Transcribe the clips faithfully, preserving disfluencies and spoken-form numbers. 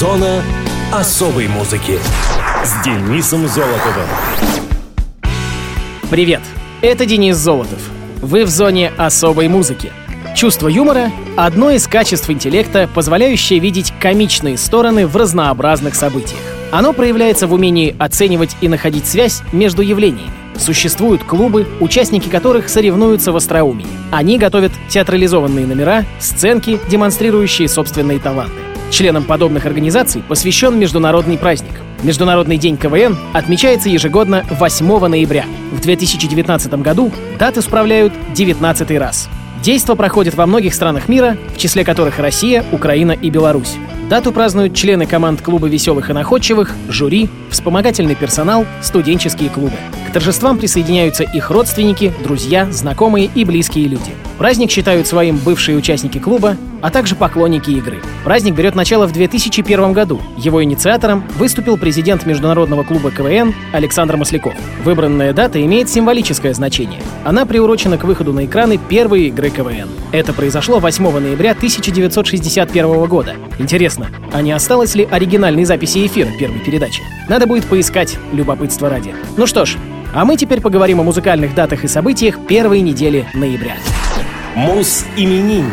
Зона особой музыки с Денисом Золотовым. Привет, это Денис Золотов. Вы в зоне особой музыки. Чувство юмора — одно из качеств интеллекта, позволяющее видеть комичные стороны в разнообразных событиях. Оно проявляется в умении оценивать и находить связь между явлениями. Существуют клубы, участники которых соревнуются в остроумии. Они готовят театрализованные номера, сценки, демонстрирующие собственные таланты. Членам подобных организаций посвящен международный праздник. Международный день КВН отмечается ежегодно восьмого ноября. В две тысячи девятнадцатом году дату справляют девятнадцатый раз. Действо проходит во многих странах мира, в числе которых Россия, Украина и Беларусь. Дату празднуют члены команд клуба веселых и находчивых, жюри, вспомогательный персонал, студенческие клубы. К торжествам присоединяются их родственники, друзья, знакомые и близкие люди. Праздник считают своим бывшие участники клуба, а также поклонники игры. Праздник берет начало в две тысячи первом году. Его инициатором выступил президент Международного клуба КВН Александр Масляков. Выбранная дата имеет символическое значение. Она приурочена к выходу на экраны первой игры КВН. Это произошло восьмого ноября тысяча девятьсот шестьдесят первого года. Интересно, а не осталось ли оригинальной записи эфира первой передачи? Надо будет поискать, любопытство ради. Ну что ж, а мы теперь поговорим о музыкальных датах и событиях первой недели ноября. Мус-именинник.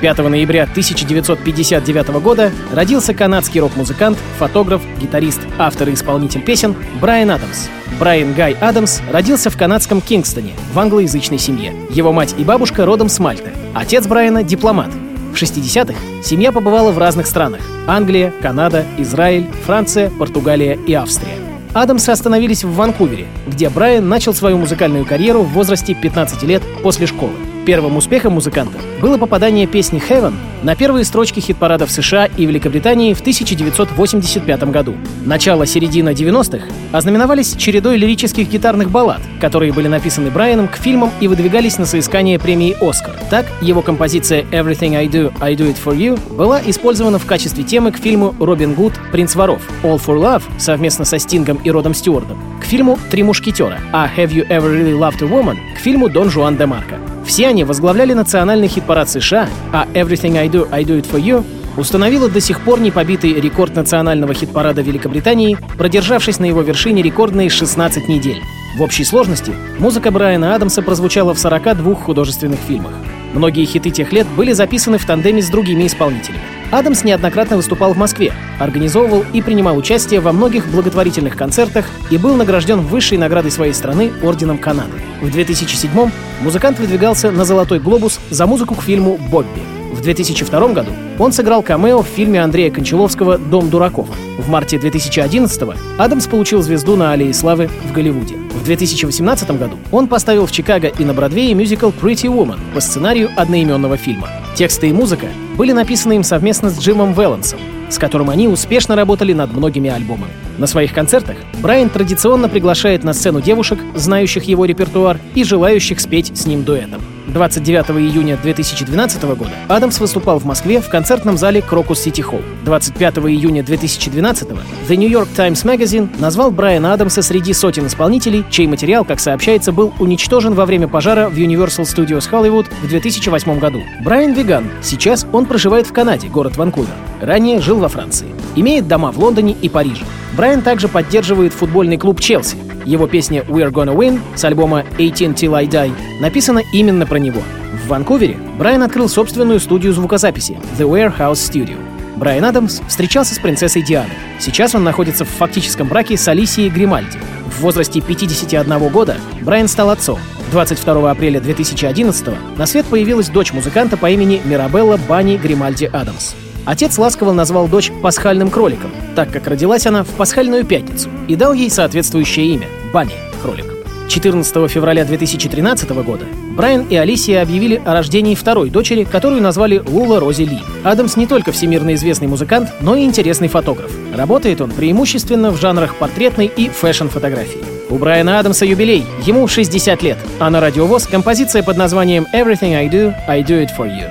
пятого ноября тысяча девятьсот пятьдесят девятого года родился канадский рок-музыкант, фотограф, гитарист, автор и исполнитель песен Брайан Адамс. Брайан Гай Адамс родился в канадском Кингстоне, в англоязычной семье. Его мать и бабушка родом с Мальты. Отец Брайана — дипломат. В шестидесятых семья побывала в разных странах — Англия, Канада, Израиль, Франция, Португалия и Австрия. Адамсы остановились в Ванкувере, где Брайан начал свою музыкальную карьеру в возрасте пятнадцати лет после школы. Первым успехом музыканта было попадание песни «Heaven» на первые строчки хит-парадов США и Великобритании в тысяча девятьсот восемьдесят пятом году. Начало-середина девяностых ознаменовались чередой лирических гитарных баллад, которые были написаны Брайаном к фильмам и выдвигались на соискание премии «Оскар». Так, его композиция «Everything I Do, I Do It For You» была использована в качестве темы к фильму «Робин Гуд. Принц воров», «All For Love» совместно со Стингом и Родом Стюардом к фильму «Три мушкетера», а «Have You Ever Really Loved a Woman» к фильму «Дон Жуан де Марко». Все они возглавляли национальный хит-парад США, а «Everything I Do, I Do It For You» установила до сих пор непобитый рекорд национального хит-парада Великобритании, продержавшись на его вершине рекордные шестнадцать недель. В общей сложности музыка Брайана Адамса прозвучала в сорока двух художественных фильмах. Многие хиты тех лет были записаны в тандеме с другими исполнителями. Адамс неоднократно выступал в Москве, организовывал и принимал участие во многих благотворительных концертах и был награжден высшей наградой своей страны — Орденом Канады. В две тысячи седьмом музыкант выдвигался на «Золотой глобус» за музыку к фильму «Бобби». В две тысячи втором году он сыграл камео в фильме Андрея Кончаловского «Дом дураков». В марте две тысячи одиннадцатого Адамс получил звезду на Аллее славы в Голливуде. В две тысячи восемнадцатом году он поставил в Чикаго и на Бродвее мюзикл «Pretty Woman» по сценарию одноименного фильма. Тексты и музыка были написаны им совместно с Джимом Велансом, с которым они успешно работали над многими альбомами. На своих концертах Брайан традиционно приглашает на сцену девушек, знающих его репертуар и желающих спеть с ним дуэтом. двадцать девятого июня две тысячи двенадцатого года Адамс выступал в Москве в концертном зале «Крокус Сити Холл». двадцать пятого июня две тысячи двенадцатого The New York Times Magazine назвал Брайана Адамса среди сотен исполнителей, чей материал, как сообщается, был уничтожен во время пожара в Universal Studios Hollywood в две тысячи восьмом году. Брайан веган. Сейчас он проживает в Канаде, город Ванкувер. Ранее жил во Франции. Имеет дома в Лондоне и Париже. Брайан также поддерживает футбольный клуб «Челси». Его песня «We're Gonna Win» с альбома «eighteen Till I Die» написана именно про него. В Ванкувере Брайан открыл собственную студию звукозаписи «The Warehouse Studio». Брайан Адамс встречался с принцессой Дианой. Сейчас он находится в фактическом браке с Алисией Гримальди. В возрасте пятидесяти одного года Брайан стал отцом. двадцать второго апреля две тысячи одиннадцатого на свет появилась дочь музыканта по имени Мирабелла Банни Гримальди Адамс. Отец ласково назвал дочь «пасхальным кроликом», так как родилась она в пасхальную пятницу, и дал ей соответствующее имя — Банни Кролик. четырнадцатого февраля две тысячи тринадцатого года Брайан и Алисия объявили о рождении второй дочери, которую назвали Лула Рози Ли. Адамс не только всемирно известный музыкант, но и интересный фотограф. Работает он преимущественно в жанрах портретной и фэшн-фотографии. У Брайана Адамса юбилей, ему шестьдесят лет, а на Audiovox композиция под названием «Everything I Do, I Do It For You».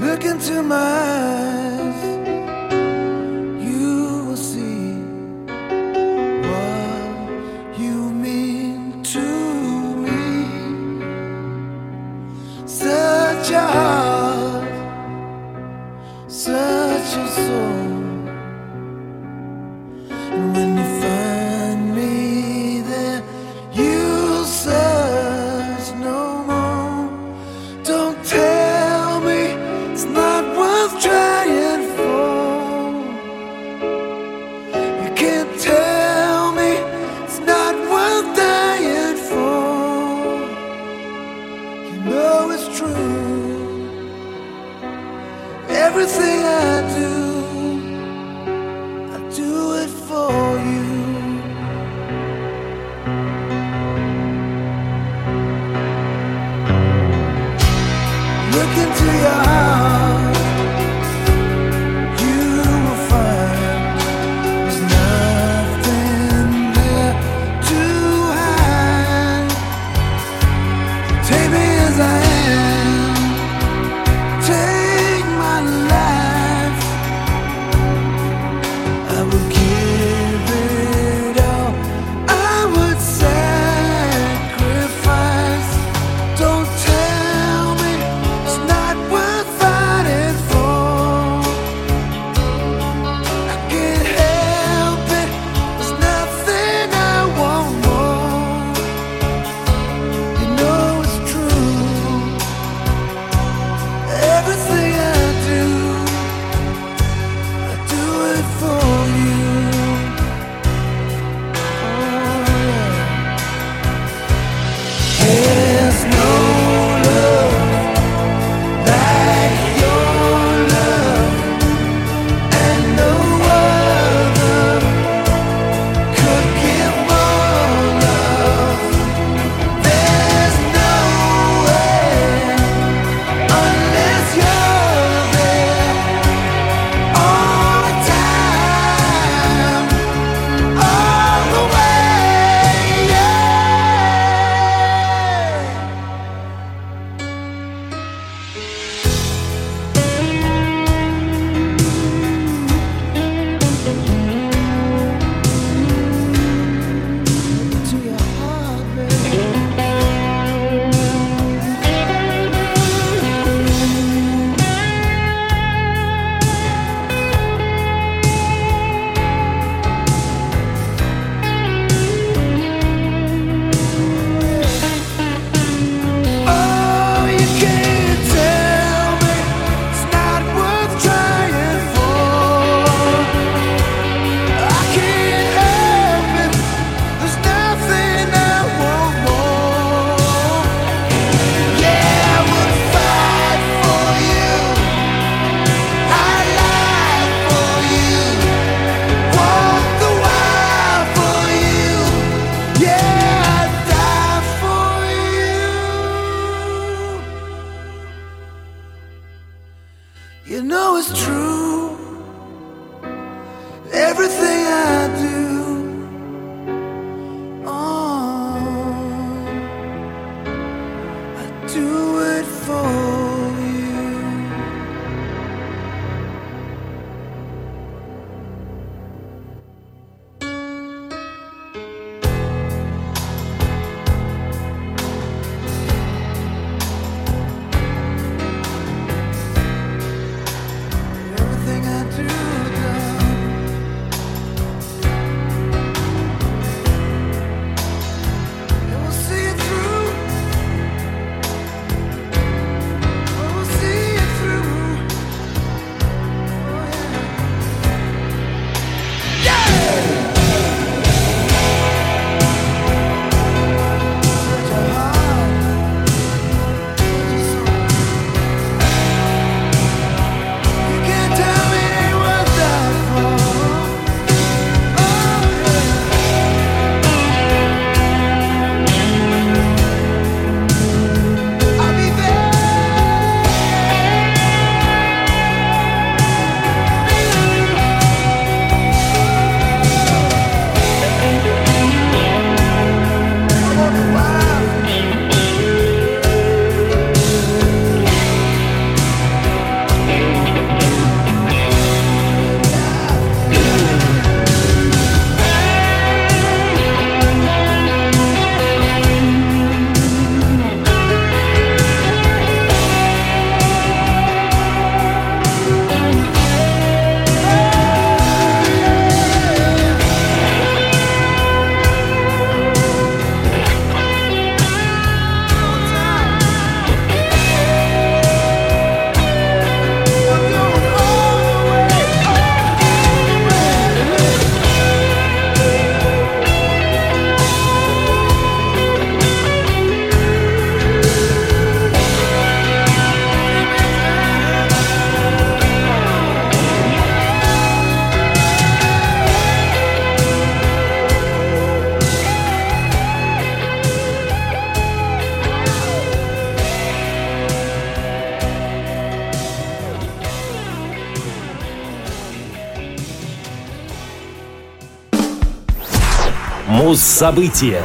Look into my eyes, Such a soul. And when you find me there, you'll search no more. Don't tell me it's not worth trying for. You can't tell me it's not worth dying for. You know it's true. Everything I do. Муз-события.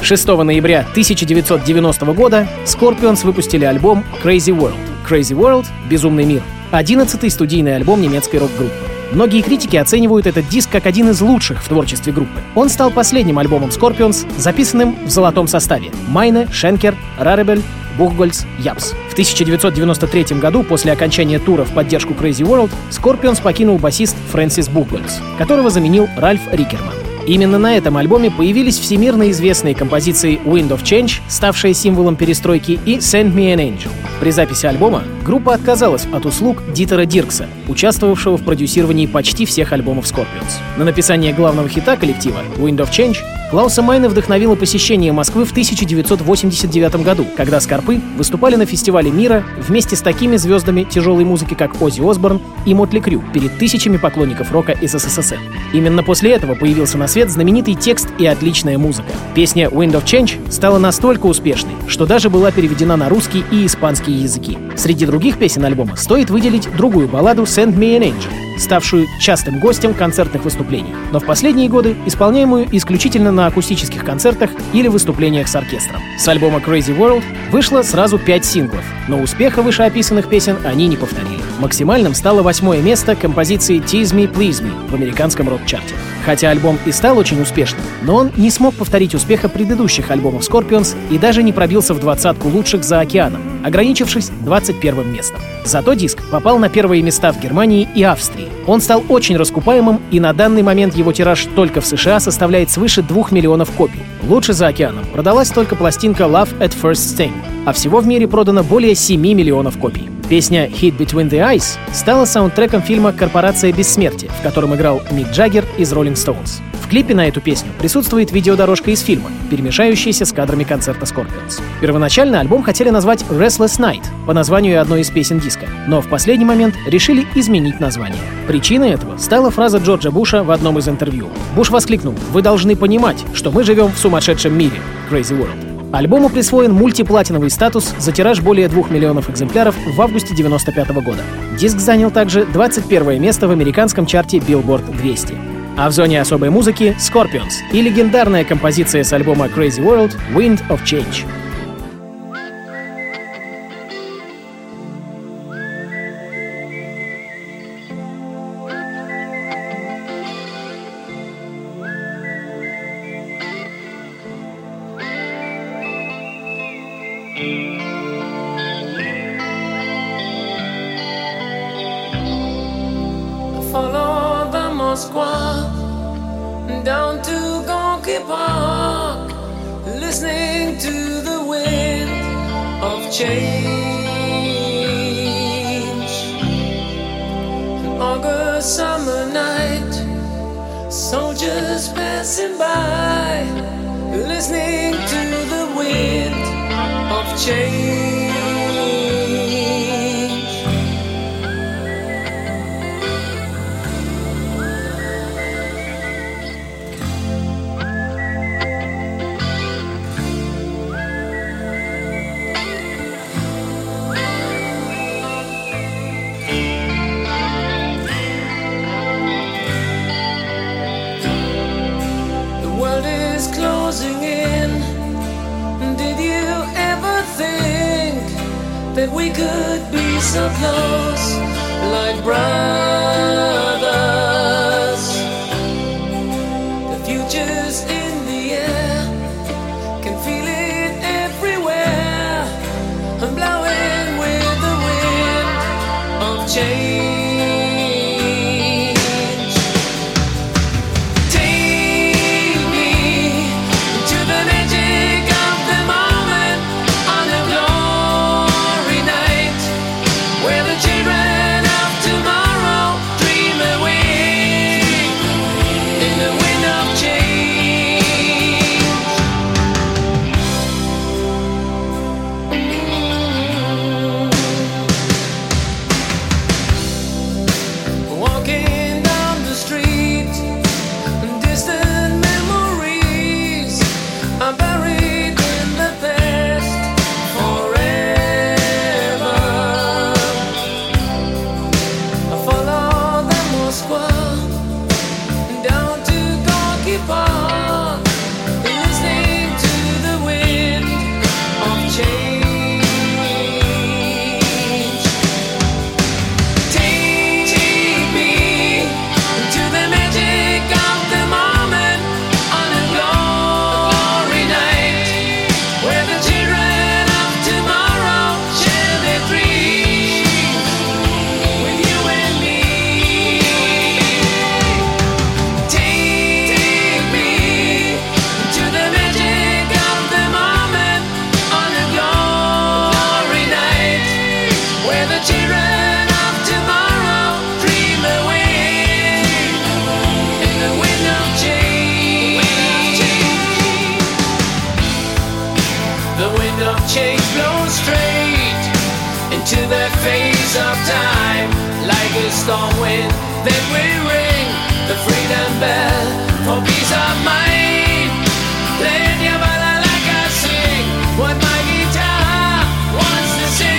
шестого ноября тысяча девятьсот девяностого года Scorpions выпустили альбом Crazy World. Crazy World — «Безумный мир». одиннадцатый студийный альбом немецкой рок-группы. Многие критики оценивают этот диск как один из лучших в творчестве группы. Он стал последним альбомом Scorpions, записанным в золотом составе: Майне, Шенкер, Раребель, Бухгольц, Япс. В тысяча девятьсот девяносто третьем году, после окончания тура в поддержку Crazy World, Scorpions покинул басист Фрэнсис Бухгольц, которого заменил Ральф Рикерман. Именно на этом альбоме появились всемирно известные композиции «Wind of Change», ставшие символом перестройки, и «Send Me an Angel». При записи альбома группа отказалась от услуг Дитера Диркса, участвовавшего в продюсировании почти всех альбомов Scorpions. На написание главного хита коллектива «Wind of Change» Клауса Майна вдохновило посещение Москвы в тысяча девятьсот восемьдесят девятом году, когда «Скорпы» выступали на фестивале мира вместе с такими звездами тяжелой музыки, как Оззи Осборн и Мотли Крю, перед тысячами поклонников рока из СССР. Именно после этого появился на свет знаменитый текст и отличная музыка. Песня «Wind of Change» стала настолько успешной, что даже была переведена на русский и испанский языки. Среди других песен альбома стоит выделить другую балладу «Send Me an Angel», ставшую частым гостем концертных выступлений, но в последние годы исполняемую исключительно на акустических концертах или выступлениях с оркестром. С альбома Crazy World вышло сразу пять синглов, но успеха вышеописанных песен они не повторили. Максимальным стало восьмое место композиции «Tease Me, Please Me» в американском рок-чарте. Хотя альбом и стал очень успешным, но он не смог повторить успеха предыдущих альбомов Scorpions и даже не пробился в двадцатку лучших за океаном, ограничившись двадцать первым местом. Зато диск попал на первые места в Германии и Австрии. Он стал очень раскупаемым, и на данный момент его тираж только в США составляет свыше двух миллионов копий. Лучше за океаном продалась только пластинка «Love at First Sting», а всего в мире продано более семи миллионов копий. Песня «Hit Between the Eyes» стала саундтреком фильма «Корпорация бессмертия», в котором играл Мик Джаггер из Rolling Stones. В клипе на эту песню присутствует видеодорожка из фильма, перемешающаяся с кадрами концерта Scorpions. Первоначально альбом хотели назвать «Restless Night» по названию одной из песен диска, но в последний момент решили изменить название. Причиной этого стала фраза Джорджа Буша в одном из интервью. Буш воскликнул: «Вы должны понимать, что мы живем в сумасшедшем мире. Crazy World». Альбому присвоен мультиплатиновый статус за тираж более двух миллионов экземпляров в августе девяносто пятого года. Диск занял также двадцать первое место в американском чарте Billboard двести. А в зоне особой музыки — Scorpions и легендарная композиция с альбома Crazy World «Wind of Change». Down to Gonky Park, listening to the wind of change. An August summer night, soldiers passing by, listening to the wind of change. That we could be so close, like brothers. The future's in the air, can feel it everywhere. I'm blowing with the wind of change. Children of tomorrow. storm wind, then we ring the freedom bell for peace of mind. Playing your bala like I sing what my guitar wants to sing.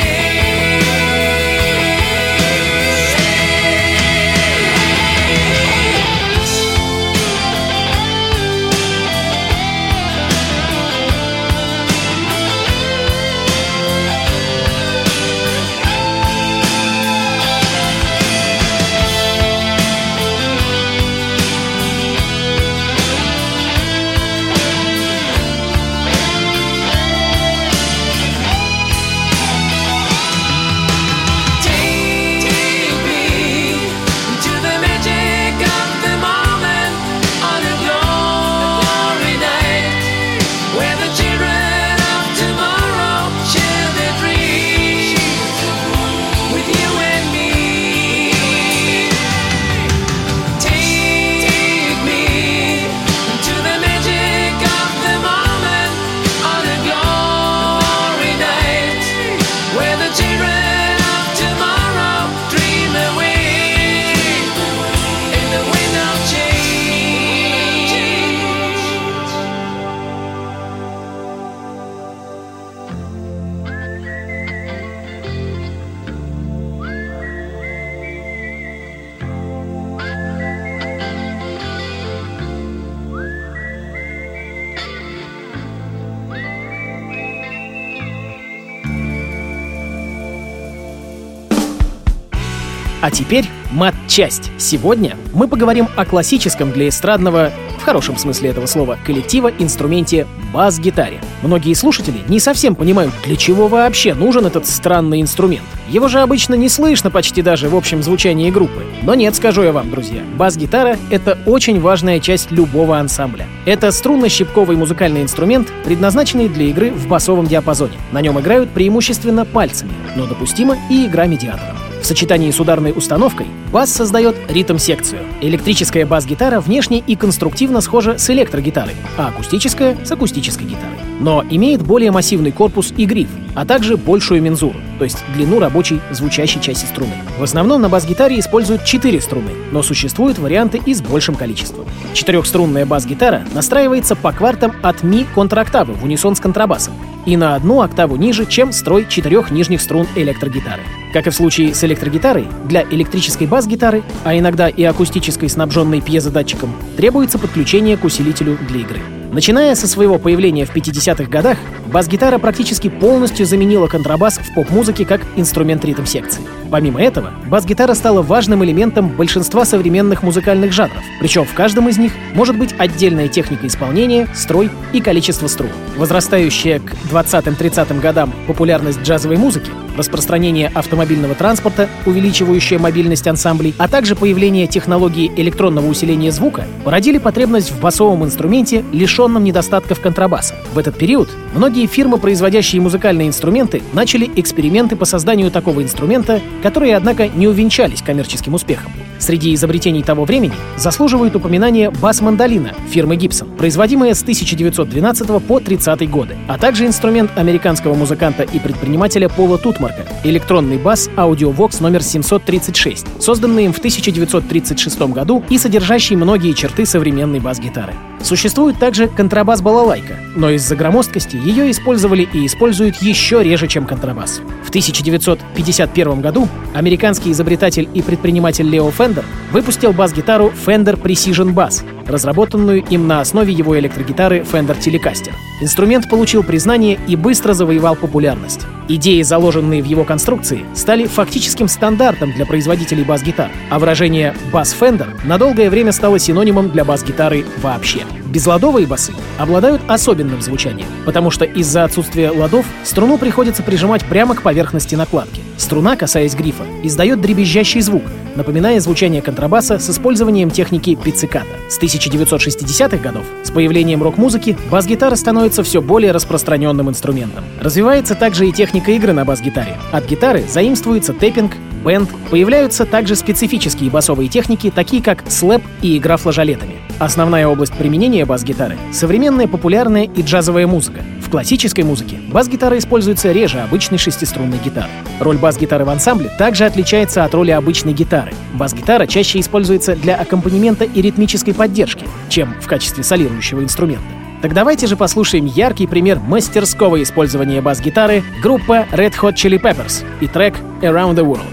А теперь матчасть. Сегодня мы поговорим о классическом для эстрадного, в хорошем смысле этого слова, коллектива инструменте бас-гитаре. Многие слушатели не совсем понимают, для чего вообще нужен этот странный инструмент. Его же обычно не слышно почти даже в общем звучании группы. Но нет, скажу я вам, друзья, бас-гитара — это очень важная часть любого ансамбля. Это струнно-щипковый музыкальный инструмент, предназначенный для игры в басовом диапазоне. На нем играют преимущественно пальцами, но допустима и игра медиатором. В сочетании с ударной установкой бас создает ритм-секцию. Электрическая бас-гитара внешне и конструктивно схожа с электрогитарой, а акустическая — с акустической гитарой. Но имеет более массивный корпус и гриф, а также большую мензуру, то есть длину рабочей звучащей части струны. В основном на бас-гитаре используют четыре струны, но существуют варианты и с большим количеством. Четырехструнная бас-гитара настраивается по квартам от ми-контроктавы в унисон с контрабасом и на одну октаву ниже, чем строй четырех нижних струн электрогитары. Как и в случае с электрогитарой, для электрической бас-гитары, а иногда и акустической, снабженной пьезодатчиком, требуется подключение к усилителю для игры. Начиная со своего появления в пятидесятых годах, бас-гитара практически полностью заменила контрабас в поп-музыке как инструмент ритм-секции. Помимо этого, бас-гитара стала важным элементом большинства современных музыкальных жанров, причем в каждом из них может быть отдельная техника исполнения, строй и количество струн. Возрастающая к двадцатым-тридцатым годам популярность джазовой музыки, распространение автомобильного транспорта, увеличивающее мобильность ансамблей, а также появление технологии электронного усиления звука породили потребность в басовом инструменте, лишенном недостатков контрабаса. В этот период многие фирмы, производящие музыкальные инструменты, начали эксперименты по созданию такого инструмента, которые, однако, не увенчались коммерческим успехом. Среди изобретений того времени заслуживают упоминания бас-мандолина фирмы Гибсон, производимая с тысяча девятьсот двенадцатого по тридцатые годы, а также инструмент американского музыканта и предпринимателя Пола Тутмарка — электронный бас Audiovox номер семьсот тридцать шесть, созданный им в тысяча девятьсот тридцать шестом году и содержащий многие черты современной бас-гитары. Существует также контрабас-балалайка, но из-за громоздкости ее использовали и используют еще реже, чем контрабас. В тысяча девятьсот пятьдесят первом году американский изобретатель и предприниматель Лео Фендер выпустил бас-гитару Fender Precision Bass, разработанную им на основе его электрогитары Fender Telecaster. Инструмент получил признание и быстро завоевал популярность. Идеи, заложенные в его конструкции, стали фактическим стандартом для производителей бас-гитар, а выражение «бас Fender» на долгое время стало синонимом для бас-гитары вообще. Безладовые басы обладают особенным звучанием, потому что из-за отсутствия ладов струну приходится прижимать прямо к поверхности накладки. Струна, касаясь грифа, издает дребезжащий звук, напоминая звучание контрабаса с использованием техники пицциката. С тысяча девятьсот шестидесятых годов, с появлением рок-музыки, бас-гитара становится все более распространенным инструментом. Развивается также и техника игры на бас-гитаре. От гитары заимствуется тэппинг, бэнд, появляются также специфические басовые техники, такие как слэп и игра флажолетами. Основная область применения бас-гитары — современная популярная и джазовая музыка. В классической музыке бас-гитара используется реже обычной шестиструнной гитары. Роль бас-гитары в ансамбле также отличается от роли обычной гитары. Бас-гитара чаще используется для аккомпанемента и ритмической поддержки, чем в качестве солирующего инструмента. Так давайте же послушаем яркий пример мастерского использования бас-гитары — группа Red Hot Chili Peppers и трек «Around the World».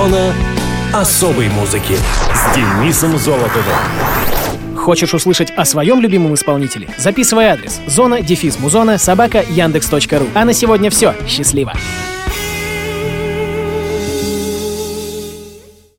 Зона особой музыки с Денисом Золотовым. Хочешь услышать о своем любимом исполнителе? Записывай адрес: зона дефис музона собака яндекс точка ру. А на сегодня все. Счастливо!